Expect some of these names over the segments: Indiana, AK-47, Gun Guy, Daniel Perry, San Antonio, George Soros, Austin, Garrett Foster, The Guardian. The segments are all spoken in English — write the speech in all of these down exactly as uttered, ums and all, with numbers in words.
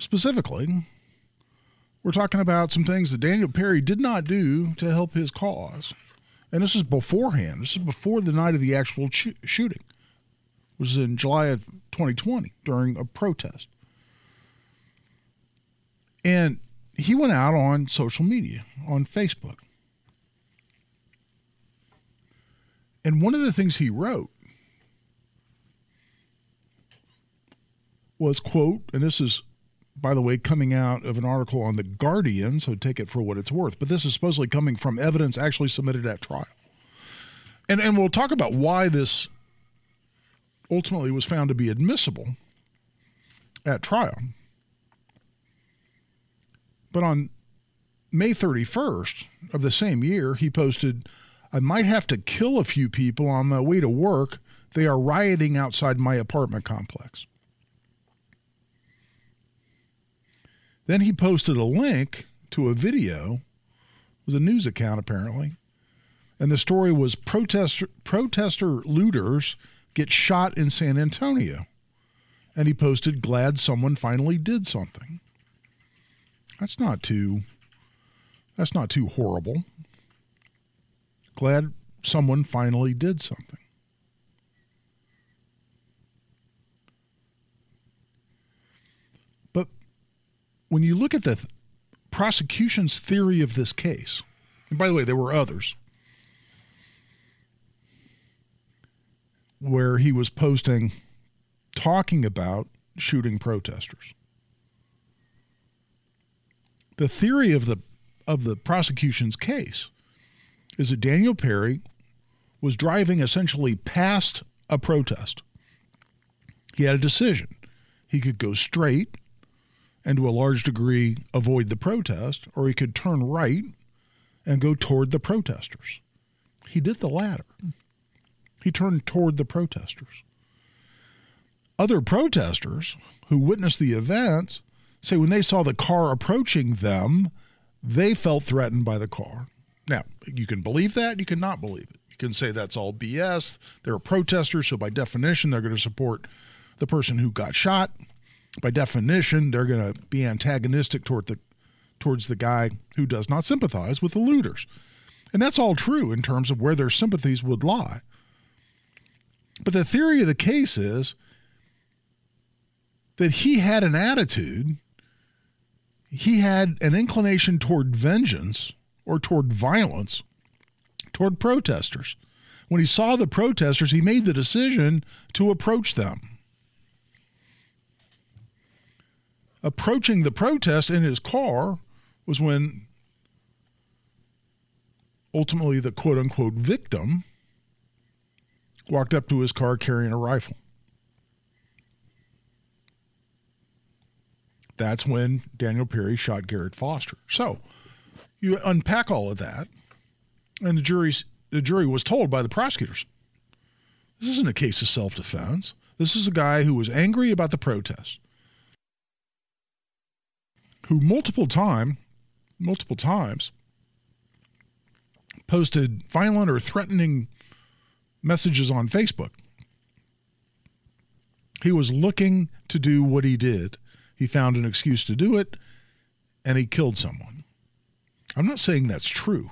specifically, we're talking about some things that Daniel Perry did not do to help his cause. And this is beforehand. This is before the night of the actual ch- shooting. It was in July of twenty twenty during a protest. And he went out on social media, on Facebook. And one of the things he wrote was, quote, and this is, by the way, coming out of an article on The Guardian, so take it for what it's worth. But this is supposedly coming from evidence actually submitted at trial. And and we'll talk about why this ultimately was found to be admissible at trial. But on May thirty-first of the same year, he posted, "I might have to kill a few people on my way to work. They are rioting outside my apartment complex." Then he posted a link to a video. It was a news account, apparently. And the story was protester, protester looters get shot in San Antonio. And he posted, "Glad someone finally did something." That's not too, that's not too horrible. Glad someone finally did something. When you look at the th- prosecution's theory of this case, and by the way, there were others, where he was posting, talking about shooting protesters. The theory of the of the prosecution's case is that Daniel Perry was driving essentially past a protest. He had a decision. He could go straight and to a large degree avoid the protest, or he could turn right and go toward the protesters. He did the latter. He turned toward the protesters. Other protesters who witnessed the events say when they saw the car approaching them, they felt threatened by the car. Now, you can believe that, you can not believe it. You can say that's all B S. There are protesters, so by definition, they're going to support the person who got shot. By definition, they're going to be antagonistic toward the, towards the guy who does not sympathize with the looters. And that's all true in terms of where their sympathies would lie. But the theory of the case is that he had an attitude, he had an inclination toward vengeance or toward violence, toward protesters. When he saw the protesters, he made the decision to approach them. Approaching the protest in his car was when ultimately the quote-unquote victim walked up to his car carrying a rifle. That's when Daniel Perry shot Garrett Foster. So you unpack all of that, and the jury's, the jury was told by the prosecutors, this isn't a case of self-defense. This is a guy who was angry about the protest, who multiple time, multiple times posted violent or threatening messages on Facebook. He was looking to do what he did. He found an excuse to do it, and he killed someone. I'm not saying that's true.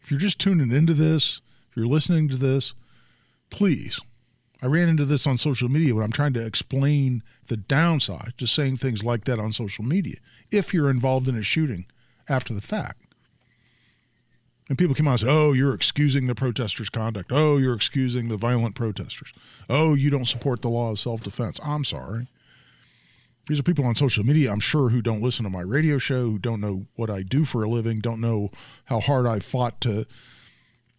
If you're just tuning into this, if you're listening to this, please. I ran into this on social media when I'm trying to explain the downside to saying things like that on social media if you're involved in a shooting after the fact. And people come out and say, oh, you're excusing the protesters' conduct. Oh, you're excusing the violent protesters. Oh, you don't support the law of self-defense. I'm sorry. These are people on social media, I'm sure, who don't listen to my radio show, who don't know what I do for a living, don't know how hard I fought to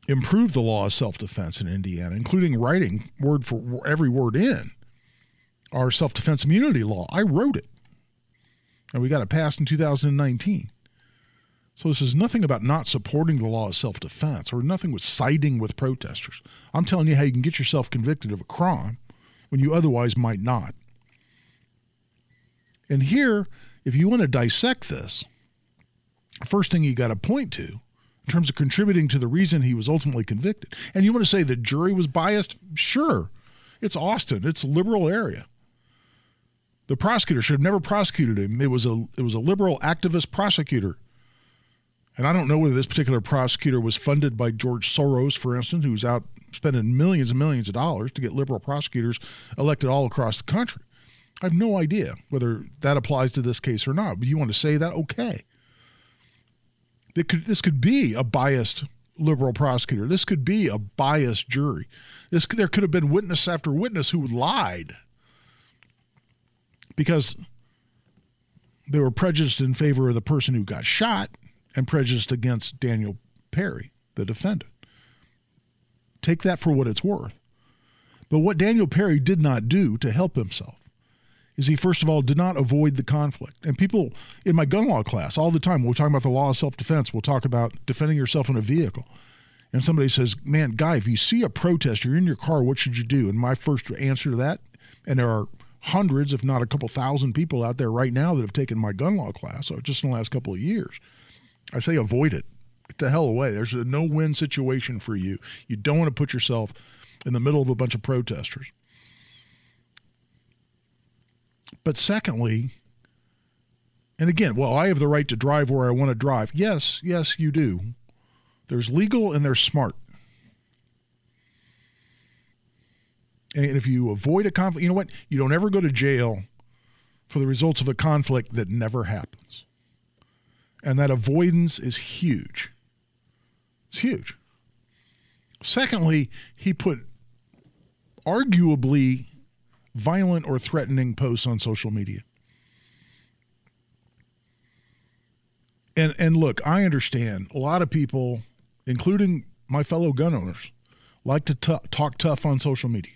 improve the law of self-defense in Indiana, including writing word for every word in our self-defense immunity law. I wrote it. And we got it passed in two thousand nineteen. So this is nothing about not supporting the law of self-defense or nothing with siding with protesters. I'm telling you how you can get yourself convicted of a crime when you otherwise might not. And here, if you want to dissect this, first thing you got to point to in terms of contributing to the reason he was ultimately convicted. And you want to say the jury was biased? Sure. It's Austin. It's a liberal area. The prosecutor should have never prosecuted him. It was a it was a liberal activist prosecutor. And I don't know whether this particular prosecutor was funded by George Soros, for instance, who's out spending millions and millions of dollars to get liberal prosecutors elected all across the country. I have no idea whether that applies to this case or not. But you want to say that? Okay. It could, this could be a biased liberal prosecutor. This could be a biased jury. This there could have been witness after witness who lied, because they were prejudiced in favor of the person who got shot and prejudiced against Daniel Perry, the defendant. Take that for what it's worth. But what Daniel Perry did not do to help himself is he, first of all, did not avoid the conflict. And people in my gun law class all the time, we're talking about the law of self-defense. We'll talk about defending yourself in a vehicle. And somebody says, man, Guy, if you see a protest, you're in your car, what should you do? And my first answer to that, and there are hundreds, if not a couple thousand people out there right now that have taken my gun law class, so just in the last couple of years, I say avoid it. Get the hell away. There's a no-win situation for you. You don't want to put yourself in the middle of a bunch of protesters. But secondly, and again, well, I have the right to drive where I want to drive. Yes, yes, you do. There's legal and there's smart. And if you avoid a conflict, you know what? You don't ever go to jail for the results of a conflict that never happens. And that avoidance is huge. It's huge. Secondly, he put arguably violent or threatening posts on social media. And, and look, I understand a lot of people, including my fellow gun owners, like to t- talk tough on social media.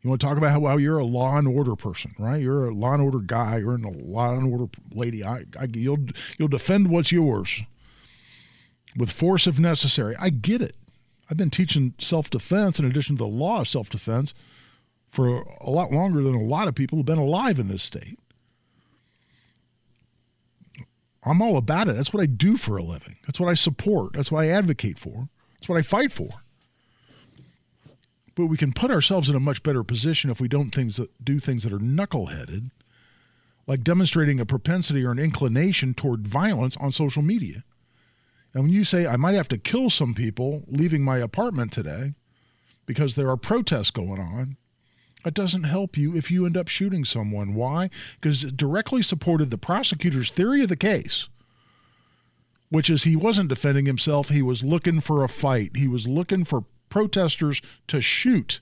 You want to talk about how, how you're a law and order person, right? You're a law and order guy. You're a law and order lady. I, I, you'll, you'll defend what's yours with force if necessary. I get it. I've been teaching self-defense in addition to the law of self-defense for a lot longer than a lot of people who've been alive in this state. I'm all about it. That's what I do for a living. That's what I support. That's what I advocate for. That's what I fight for. But we can put ourselves in a much better position if we don't things that, do things that are knuckleheaded, like demonstrating a propensity or an inclination toward violence on social media. And when you say, I might have to kill some people leaving my apartment today because there are protests going on, that doesn't help you if you end up shooting someone. Why? Because it directly supported the prosecutor's theory of the case, which is he wasn't defending himself. He was looking for a fight. He was looking for protesters to shoot.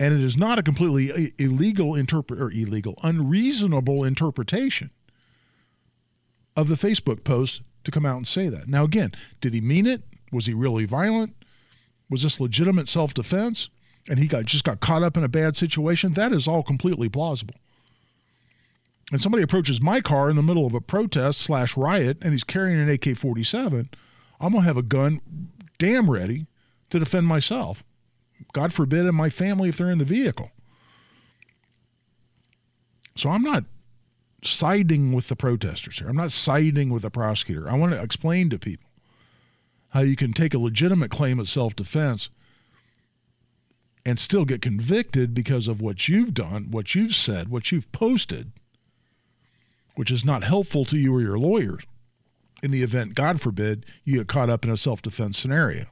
And it is not a completely illegal interpret or illegal, unreasonable interpretation of the Facebook post to come out and say that. Now, again, did he mean it? Was he really violent? Was this legitimate self-defense? And he got just got caught up in a bad situation. That is all completely plausible. And somebody approaches my car in the middle of a protest slash riot, and he's carrying an A K forty-seven. I'm going to have a gun damn ready to defend myself. God forbid, and my family if they're in the vehicle. So I'm not siding with the protesters here. I'm not siding with the prosecutor. I want to explain to people how you can take a legitimate claim of self-defense and still get convicted because of what you've done, what you've said, what you've posted, which is not helpful to you or your lawyers in the event, God forbid, you get caught up in a self-defense scenario.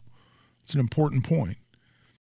It's an important point.